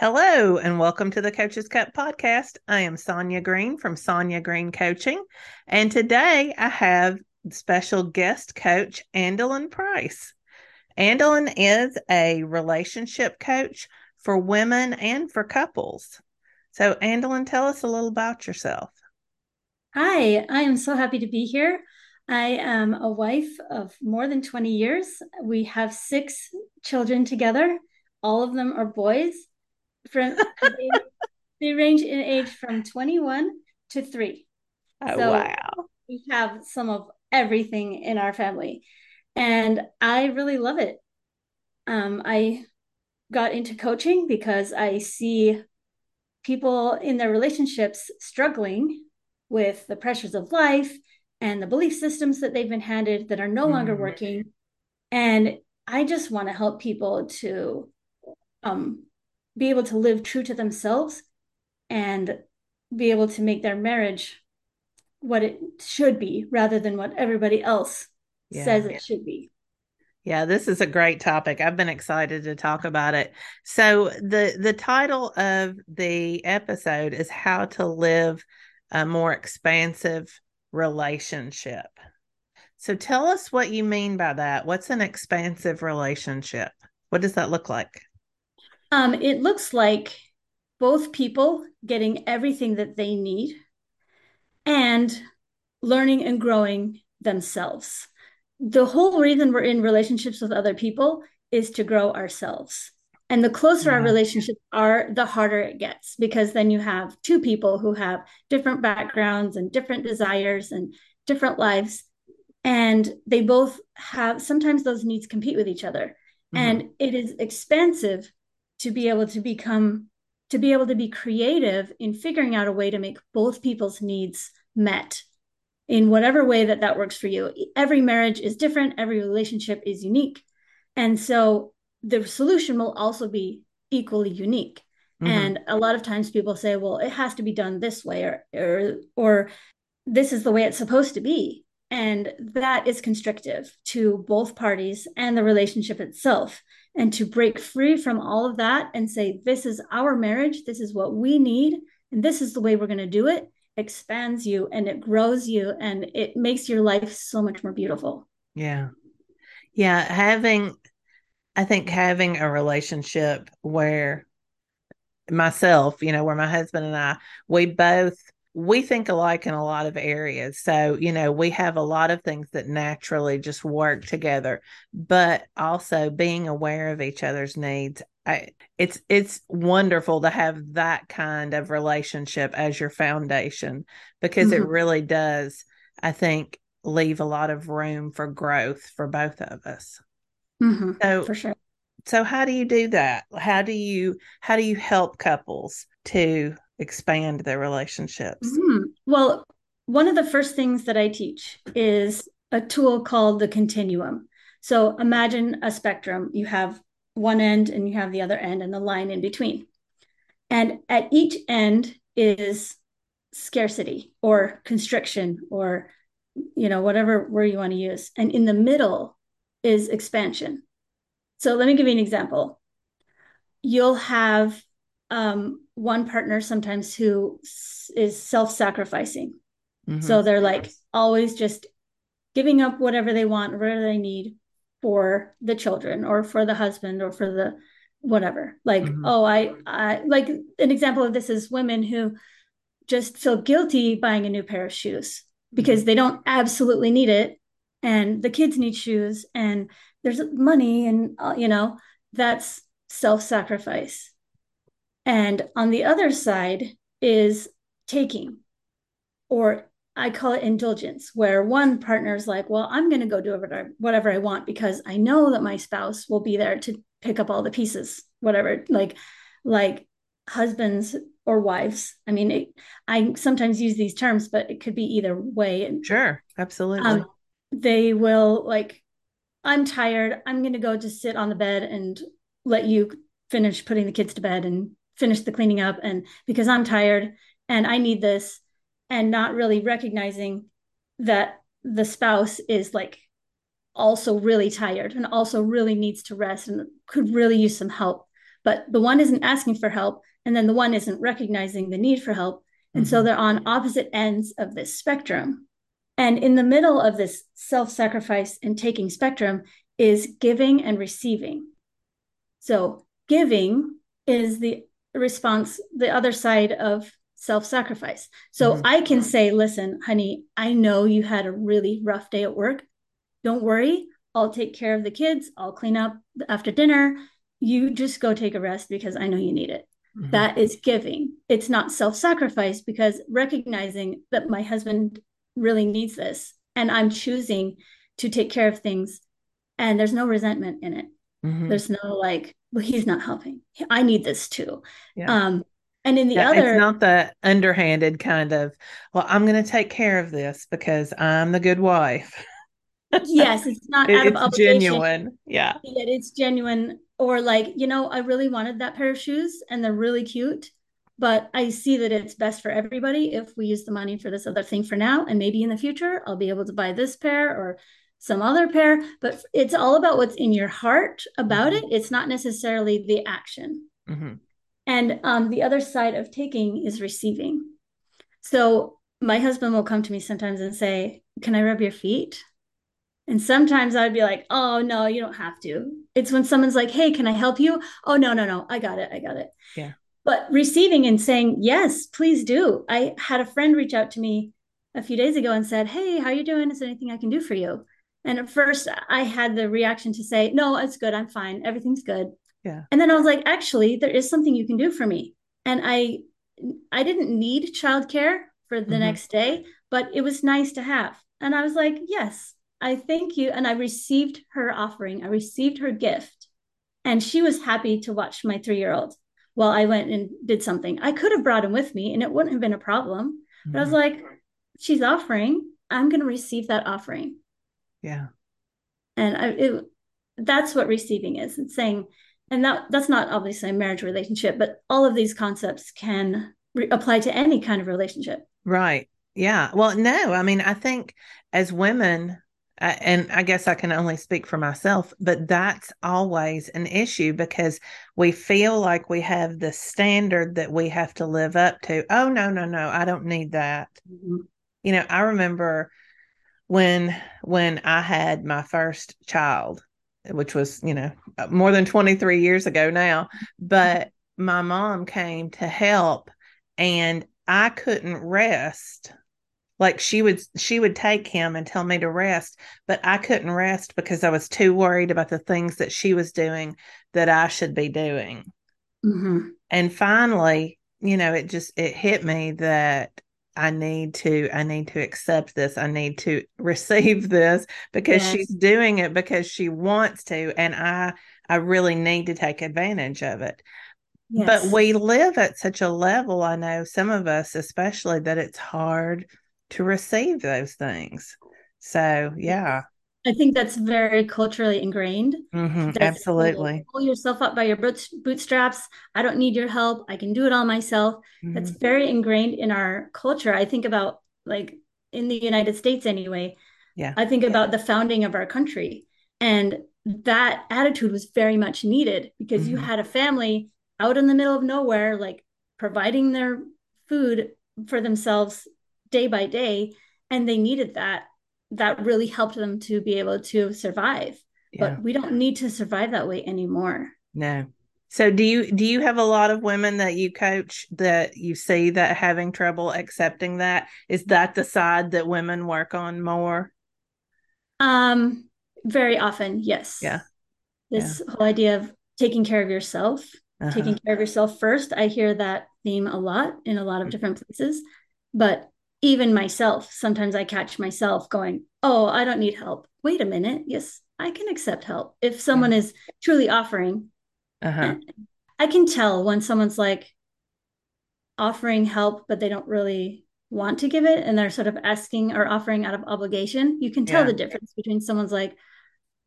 Hello, and welcome to the Coaches Cup Podcast. I am Sonia Green from Sonia Green Coaching, and today I have special guest coach, Andelin Price. Andelin is a relationship coach for women and for couples. So, Andelin, tell us a little about yourself. Hi, I am so happy to be here. I am a wife of more than 20 years. We have 6 children together. All of them are boys. They range in age from 21 to 3. Oh, so wow. We have some of everything in our family, and I really love it. I got into coaching because I see people in their relationships struggling with the pressures of life and the belief systems that they've been handed that are no longer working. And I just want to help people to be able to live true to themselves and be able to make their marriage what it should be rather than what everybody else says it should be. Yeah, this is a great topic. I've been excited to talk about it. So the title of the episode is How to Live a More Expansive Relationship. So tell us what you mean by that. What's an expansive relationship? What does that look like? It looks like both people getting everything that they need and learning and growing themselves. The whole reason we're in relationships with other people is to grow ourselves. And the closer our relationships are, the harder it gets, because then you have two people who have different backgrounds and different desires and different lives. And they both have, sometimes those needs compete with each other. Mm-hmm. And it is expansive to be able to become, to be able to be creative in figuring out a way to make both people's needs met in whatever way that that works for you. Every marriage is different. Every relationship is unique. And so the solution will also be equally unique. Mm-hmm. And a lot of times people say, well, it has to be done this way, or this is the way it's supposed to be. And that is constrictive to both parties and the relationship itself. And to break free from all of that and say, this is our marriage, this is what we need, and this is the way we're going to do it, expands you and it grows you and it makes your life so much more beautiful. Yeah. Yeah. I think having a relationship where myself, where my husband and I, we think alike in a lot of areas. So, we have a lot of things that naturally just work together, but also being aware of each other's needs. It's wonderful to have that kind of relationship as your foundation, because it really does, I think, leave a lot of room for growth for both of us. Mm-hmm, so, for sure. So how do you do that? How do you help couples to expand their relationships? Mm-hmm. Well, one of the first things that I teach is a tool called the continuum. So imagine a spectrum. You have one end and you have the other end and the line in between. And at each end is scarcity or constriction or, whatever word you want to use. And in the middle is expansion. So let me give you an example. You'll have one partner sometimes who is self-sacrificing. Mm-hmm. So they're like always just giving up whatever they want, whatever they need for the children or for the husband or for the whatever. Like, I like an example of this is women who just feel guilty buying a new pair of shoes because they don't absolutely need it. And the kids need shoes and there's money and, that's self-sacrifice. And on the other side is taking, or I call it indulgence, where one partner's like, well, I'm going to go do whatever I want because I know that my spouse will be there to pick up all the pieces, whatever, like husbands or wives. I mean, I sometimes use these terms, but it could be either way. Sure. Absolutely. They will like, I'm tired. I'm going to go just sit on the bed and let you finish putting the kids to bed and finish the cleaning up. And because I'm tired and I need this, and not really recognizing that the spouse is like also really tired and also really needs to rest and could really use some help. but the one isn't asking for help, and then the one isn't recognizing the need for help. And so they're on opposite ends of this spectrum. And in the middle of this self-sacrifice and taking spectrum is giving and receiving. So giving is the response, the other side of self-sacrifice. So I can say, listen, honey, I know you had a really rough day at work. Don't worry. I'll take care of the kids. I'll clean up after dinner. You just go take a rest because I know you need it. Mm-hmm. That is giving. It's not self-sacrifice, because recognizing that my husband really needs this and I'm choosing to take care of things, and there's no resentment in it. Mm-hmm. There's no like, well, he's not helping. I need this too. Yeah. And in the other, it's not the underhanded kind of, well, I'm going to take care of this because I'm the good wife. Yes, it's not out of obligation. Genuine. Yeah. Yet it's genuine. Or like, you know, I really wanted that pair of shoes and they're really cute, but I see that it's best for everybody if we use the money for this other thing for now. And maybe in the future, I'll be able to buy this pair or some other pair. But it's all about what's in your heart about it. It's not necessarily the action. Mm-hmm. And the other side of taking is receiving. So my husband will come to me sometimes and say, can I rub your feet? And sometimes I'd be like, oh, no, you don't have to. It's when someone's like, hey, can I help you? Oh, no. I got it. Yeah. But receiving and saying, yes, please do. I had a friend reach out to me a few days ago and said, hey, how are you doing? Is there anything I can do for you? And at first I had the reaction to say, no, it's good. I'm fine. Everything's good. Yeah. And then I was like, actually, there is something you can do for me. And I didn't need childcare for the next day, but it was nice to have. And I was like, yes, I thank you. And I received her offering. I received her gift. And she was happy to watch my 3-year-old while I went and did something. I could have brought him with me and it wouldn't have been a problem. But I was like, she's offering. I'm going to receive that offering. Yeah. And that's what receiving is. It's saying, and that's not obviously a marriage relationship, but all of these concepts can apply to any kind of relationship. Right. Yeah. Well, no, I mean, I think as women, and I guess I can only speak for myself, but that's always an issue because we feel like we have the standard that we have to live up to. Oh, no, I don't need that. Mm-hmm. You know, I remember when I had my first child, which was, you know, more than 23 years ago now, but my mom came to help and I couldn't rest. Like she would take him and tell me to rest, but I couldn't rest because I was too worried about the things that she was doing that I should be doing. Mm-hmm. And finally, you know, it hit me that I need to accept this. I need to receive this because she's doing it because she wants to. And I really need to take advantage of it. Yes. But we live at such a level, I know some of us, especially, that it's hard to receive those things. So, yeah. I think that's very culturally ingrained. Mm-hmm, absolutely. You pull yourself up by your bootstraps. I don't need your help. I can do it all myself. Mm-hmm. That's very ingrained in our culture. I think about, like, in the United States anyway, I think about the founding of our country. And that attitude was very much needed because you had a family out in the middle of nowhere, like, providing their food for themselves day by day, and they needed that. That really helped them to be able to survive. Yeah. But we don't need to survive that way anymore. No. So do you have a lot of women that you coach that you see that having trouble accepting that? Is that the side that women work on more? Very often, yes. Yeah. This whole idea of taking care of yourself, taking care of yourself first. I hear that theme a lot in a lot of different places, but even myself, sometimes I catch myself going, oh, I don't need help. Wait a minute. Yes, I can accept help. If someone is truly offering, I can tell when someone's like offering help, but they don't really want to give it. And they're sort of asking or offering out of obligation. You can tell the difference between someone's like,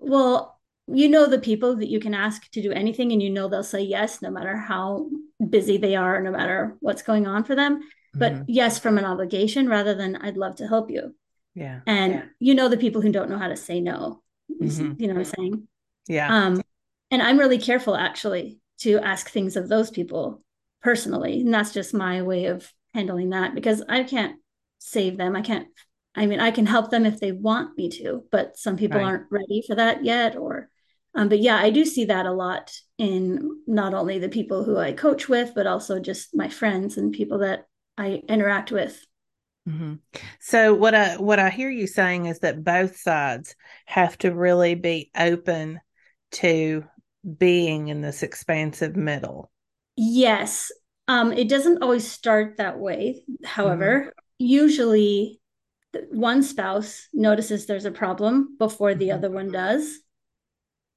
well, you know, the people that you can ask to do anything and you know they'll say yes, no matter how busy they are, no matter what's going on for them. But yes, from an obligation rather than I'd love to help you. Yeah. And you know, the people who don't know how to say no, you know what I'm saying? Yeah. And I'm really careful actually to ask things of those people personally. And that's just my way of handling that, because I can't save them. I can help them if they want me to, but some people aren't ready for that yet. But yeah, I do see that a lot in not only the people who I coach with, but also just my friends and people that I interact with. Mm-hmm. So what I hear you saying is that both sides have to really be open to being in this expansive middle. Yes. It doesn't always start that way. However, usually one spouse notices there's a problem before the other one does.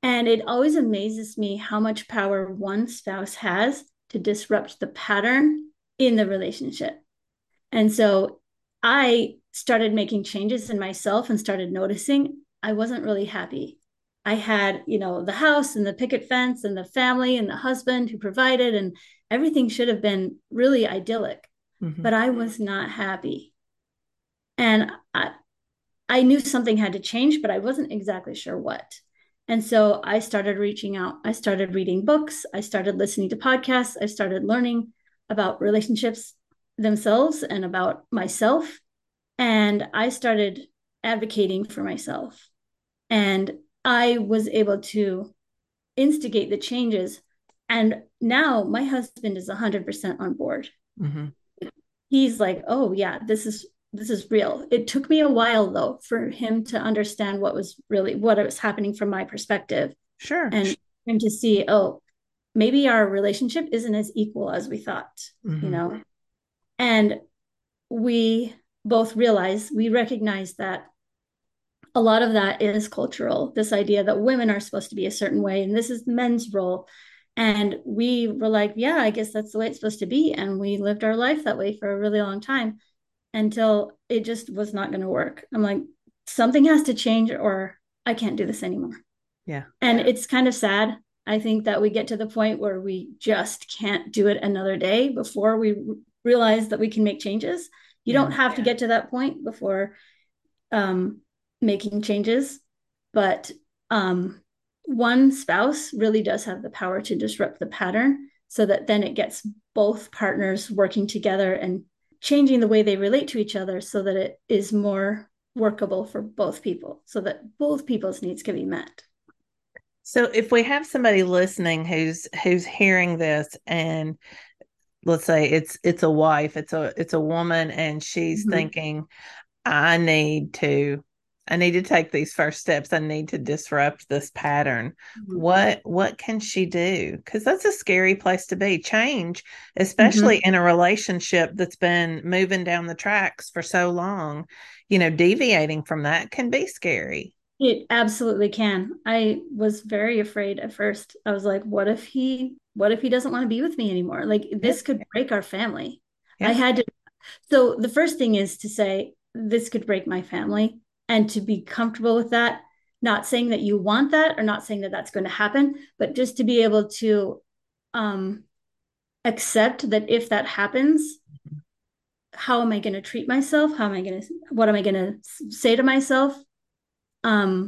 And it always amazes me how much power one spouse has to disrupt the pattern in the relationship. And so I started making changes in myself and started noticing I wasn't really happy. I had, the house and the picket fence and the family and the husband who provided, and everything should have been really idyllic, but I was not happy. And I knew something had to change, but I wasn't exactly sure what. And so I started reaching out. I started reading books. I started listening to podcasts. I started learning about relationships themselves and about myself. And I started advocating for myself. And I was able to instigate the changes. And now my husband is 100% on board. Mm-hmm. He's like, oh yeah, this is real. It took me a while though, for him to understand what was happening from my perspective. Sure. And him to see, oh, maybe our relationship isn't as equal as we thought, and we both recognize that a lot of that is cultural, this idea that women are supposed to be a certain way, and this is men's role. And we were like, yeah, I guess that's the way it's supposed to be. And we lived our life that way for a really long time until it just was not going to work. I'm like, something has to change or I can't do this anymore. Yeah. And it's kind of sad. I think that we get to the point where we just can't do it another day before we realize that we can make changes. You don't have to get to that point before making changes. But one spouse really does have the power to disrupt the pattern so that then it gets both partners working together and changing the way they relate to each other so that it is more workable for both people, so that both people's needs can be met. So if we have somebody listening who's hearing this, and let's say it's a wife, it's a woman, and she's thinking, I need to take these first steps. I need to disrupt this pattern. Mm-hmm. What can she do? Because that's a scary place to be. Change, especially in a relationship that's been moving down the tracks for so long, deviating from that can be scary. It absolutely can. I was very afraid at first. I was like, what if he doesn't want to be with me anymore? Like, this could break our family. Yeah. So the first thing is to say, this could break my family. And to be comfortable with that, not saying that you want that or not saying that that's going to happen, but just to be able to accept that if that happens, how am I going to treat myself? What am I going to say to myself? And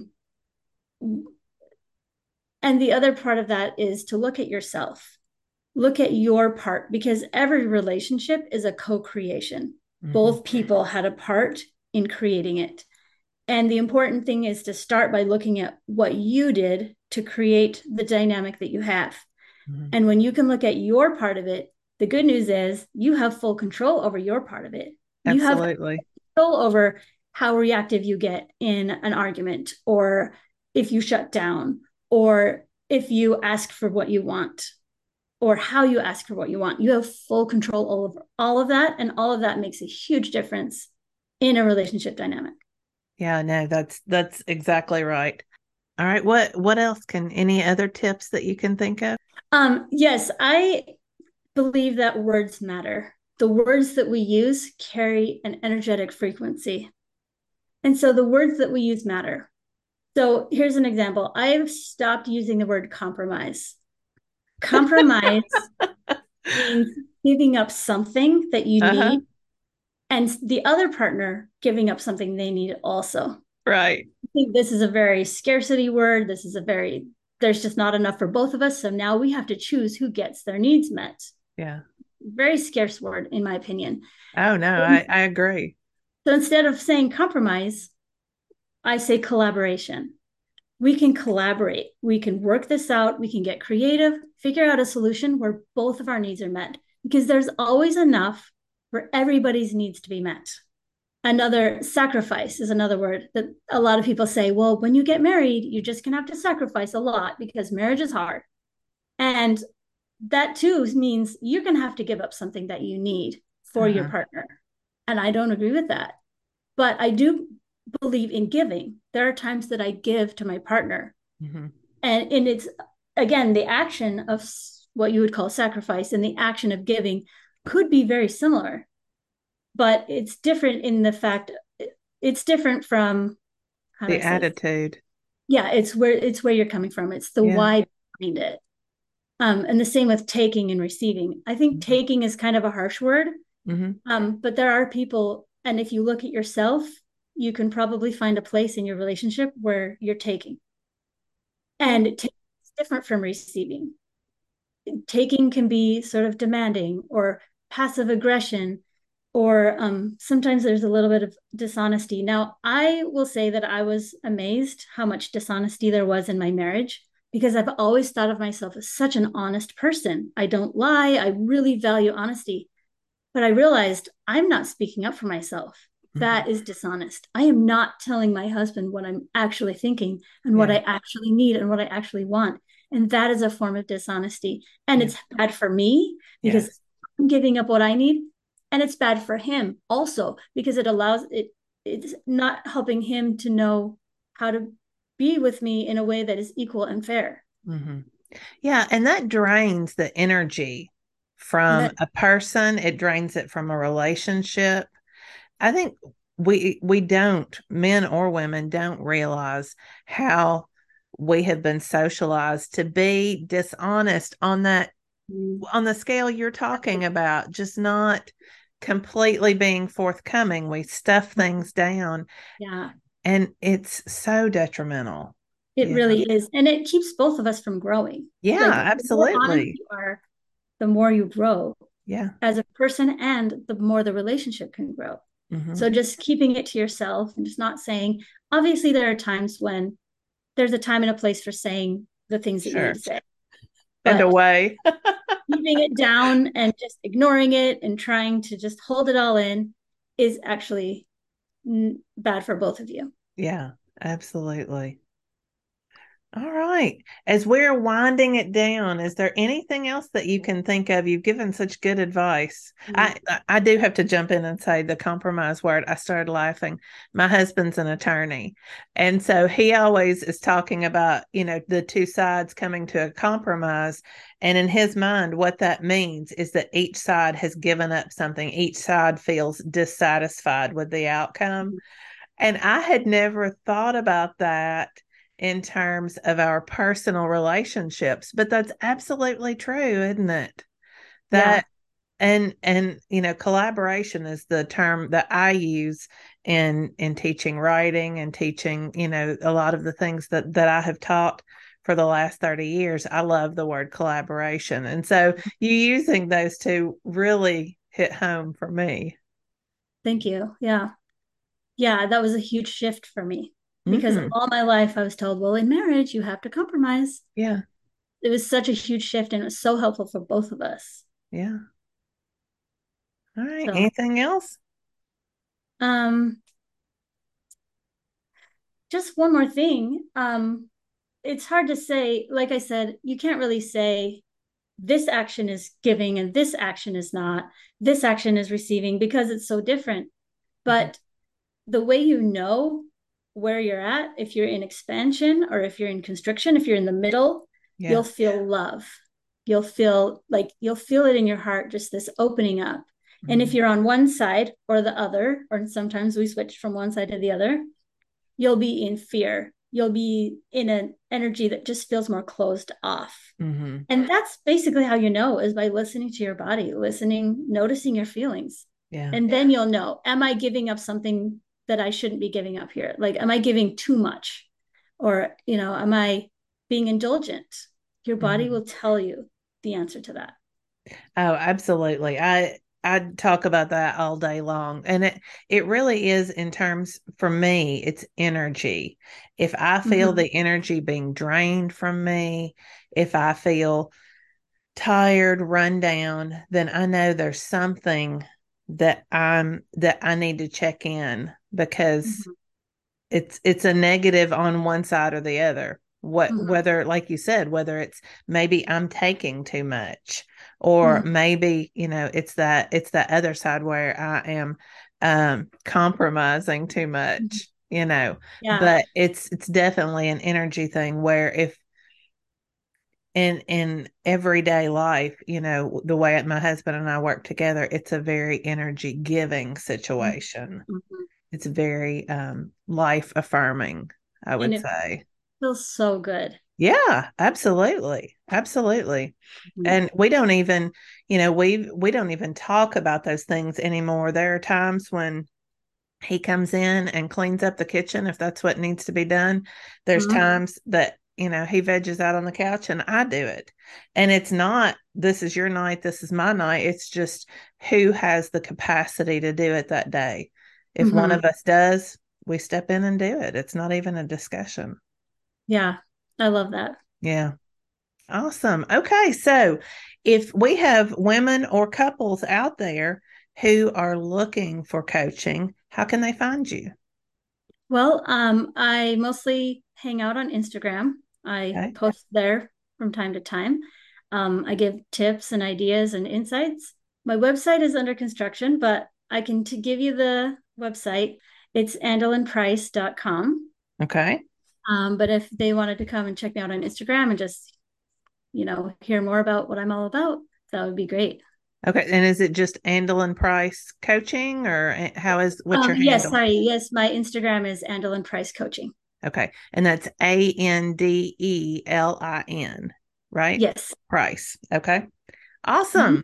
the other part of that is to look at yourself, look at your part, because every relationship is a co-creation. Mm-hmm. Both people had a part in creating it. And the important thing is to start by looking at what you did to create the dynamic that you have. Mm-hmm. And when you can look at your part of it, the good news is you have full control over your part of it. Absolutely. You have control over how reactive you get in an argument, or if you shut down, or if you ask for what you want, or how you ask for what you want. You have full control over all of that. And all of that makes a huge difference in a relationship dynamic. Yeah, no, that's exactly right. All right. What else any other tips that you can think of? Yes, I believe that words matter. The words that we use carry an energetic frequency. And so the words that we use matter. So here's an example. I've stopped using the word compromise. Compromise means giving up something that you need. And the other partner giving up something they need also. Right. I think this is a very scarcity word. This is a very there's just not enough for both of us. So now we have to choose who gets their needs met. Yeah. Very scarce word, in my opinion. Oh, no, I agree. So instead of saying compromise, I say collaboration. We can collaborate. We can work this out. We can get creative, figure out a solution where both of our needs are met, because there's always enough for everybody's needs to be met. Another sacrifice is another word that a lot of people say, well, when you get married, you're just going to have to sacrifice a lot because marriage is hard. And that too means you're going to have to give up something that you need for your partner. And I don't agree with that, but I do believe in giving. There are times that I give to my partner. Mm-hmm. And it's, again, the action of what you would call sacrifice and the action of giving could be very similar, but it's different in the fact it's different from the attitude. Yeah. It's where you're coming from. It's the why behind it. And the same with taking and receiving. I think taking is kind of a harsh word, but there are people, and if you look at yourself, you can probably find a place in your relationship where you're taking. And taking is different from receiving. Taking can be sort of demanding or passive aggression, or sometimes there's a little bit of dishonesty. Now, I will say that I was amazed how much dishonesty there was in my marriage, because I've always thought of myself as such an honest person. I don't lie. I really value honesty. But I realized I'm not speaking up for myself. That is dishonest. I am not telling my husband what I'm actually thinking and what I actually need and what I actually want. And that is a form of dishonesty. And it's bad for me because I'm giving up what I need. And it's bad for him also, because it allows it. It's not helping him to know how to be with me in a way that is equal and fair. Mm-hmm. Yeah. And that drains the energy from a person. It drains it from a relationship. I think we don't, men or women, don't realize how we have been socialized to be dishonest on that, on the scale you're talking about, just not completely being forthcoming. We stuff things down. Yeah. And it's so detrimental. It really is. And it keeps both of us from growing. Yeah, absolutely. The more honest you are, the more you grow as a person, and the more the relationship can grow. Mm-hmm. So just keeping it to yourself and just not saying, obviously there are times when there's a time and a place for saying the things that you need to say. And away. Keeping it down and just ignoring it and trying to just hold it all in is actually bad for both of you. Yeah, absolutely. All right. As we're winding it down, is there anything else that you can think of? You've given such good advice. I do have to jump in and say the compromise word. I started laughing. My husband's an attorney. And so he always is talking about, you know, the two sides coming to a compromise. And in his mind, what that means is that each side has given up something. Each side feels dissatisfied with the outcome. And I had never thought about that in terms of our personal relationships, but that's absolutely true, isn't it? That and you know, collaboration is the term that I use in teaching writing and teaching, you know, a lot of the things that I have taught for the last 30 years. I love the word collaboration. And so you using those two really hit home for me. Thank you. Yeah. Yeah, that was a huge shift for me. Because all my life I was told, well, in marriage, you have to compromise. Yeah. It was such a huge shift, and it was so helpful for both of us. Yeah. All right. So, anything else? Just one more thing. It's hard to say, like I said, you can't really say this action is giving and this action is not. This action is receiving, because it's so different. But the way you know where you're at, if you're in expansion or if you're in constriction, if you're in the middle, you'll feel love. You'll feel it in your heart, just this opening up. And if you're on one side or the other, or sometimes we switch from one side to the other, you'll be in fear. You'll be in an energy that just feels more closed off. And that's basically how you know, is by listening to your body, noticing your feelings. And then you'll know, am I giving up something that I shouldn't be giving up here? Like, am I giving too much? Or, you know, am I being indulgent. Your body will tell you the answer to that. Oh, absolutely. I talk about that all day long. And it really is, in terms, for me, it's energy. If I feel the energy being drained from me, if I feel tired, run down, then I know there's something that I need to check in, because it's a negative on one side or the other. Whether, like you said, whether it's maybe I'm taking too much, or maybe, it's that other side where I am compromising too much, but it's definitely an energy thing, where if in everyday life, the way my husband and I work together, it's a very energy giving situation. It's very life affirming, I would say. Feels so good. Yeah, absolutely. Absolutely. And we don't even, we don't even talk about those things anymore. There are times when he comes in and cleans up the kitchen, if that's what needs to be done. There's times that, he veggies out on the couch and I do it. And it's not, this is your night, this is my night. It's just who has the capacity to do it that day. If one of us does, we step in and do it. It's not even a discussion. Yeah, I love that. Yeah. Awesome. Okay. So if we have women or couples out there who are looking for coaching, how can they find you? Well, I mostly hang out on Instagram. I post there from time to time. I give tips and ideas and insights. My website is under construction, but I can give you the website. It's andelinprice.com. Okay. But if they wanted to come and check me out on Instagram and just, hear more about what I'm all about, that would be great. Okay. And is it just Andelin Price Coaching, or what's your handle? Yes, my Instagram is Andelin Price Coaching. Okay. And that's Andelin, right? Yes. Price. Okay. Awesome.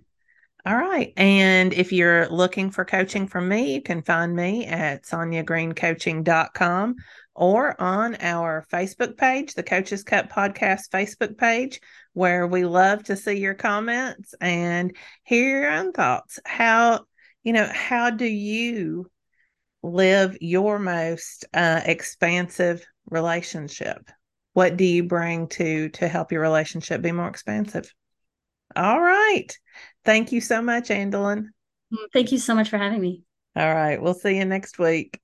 All right. And if you're looking for coaching from me, you can find me at SonyaGreenCoaching.com, or on our Facebook page, the Coaches Cup Podcast Facebook page, where we love to see your comments and hear your own thoughts. How do you live your most expansive relationship? What do you bring to help your relationship be more expansive? All right. Thank you so much, Andelin. Thank you so much for having me. All right. We'll see you next week.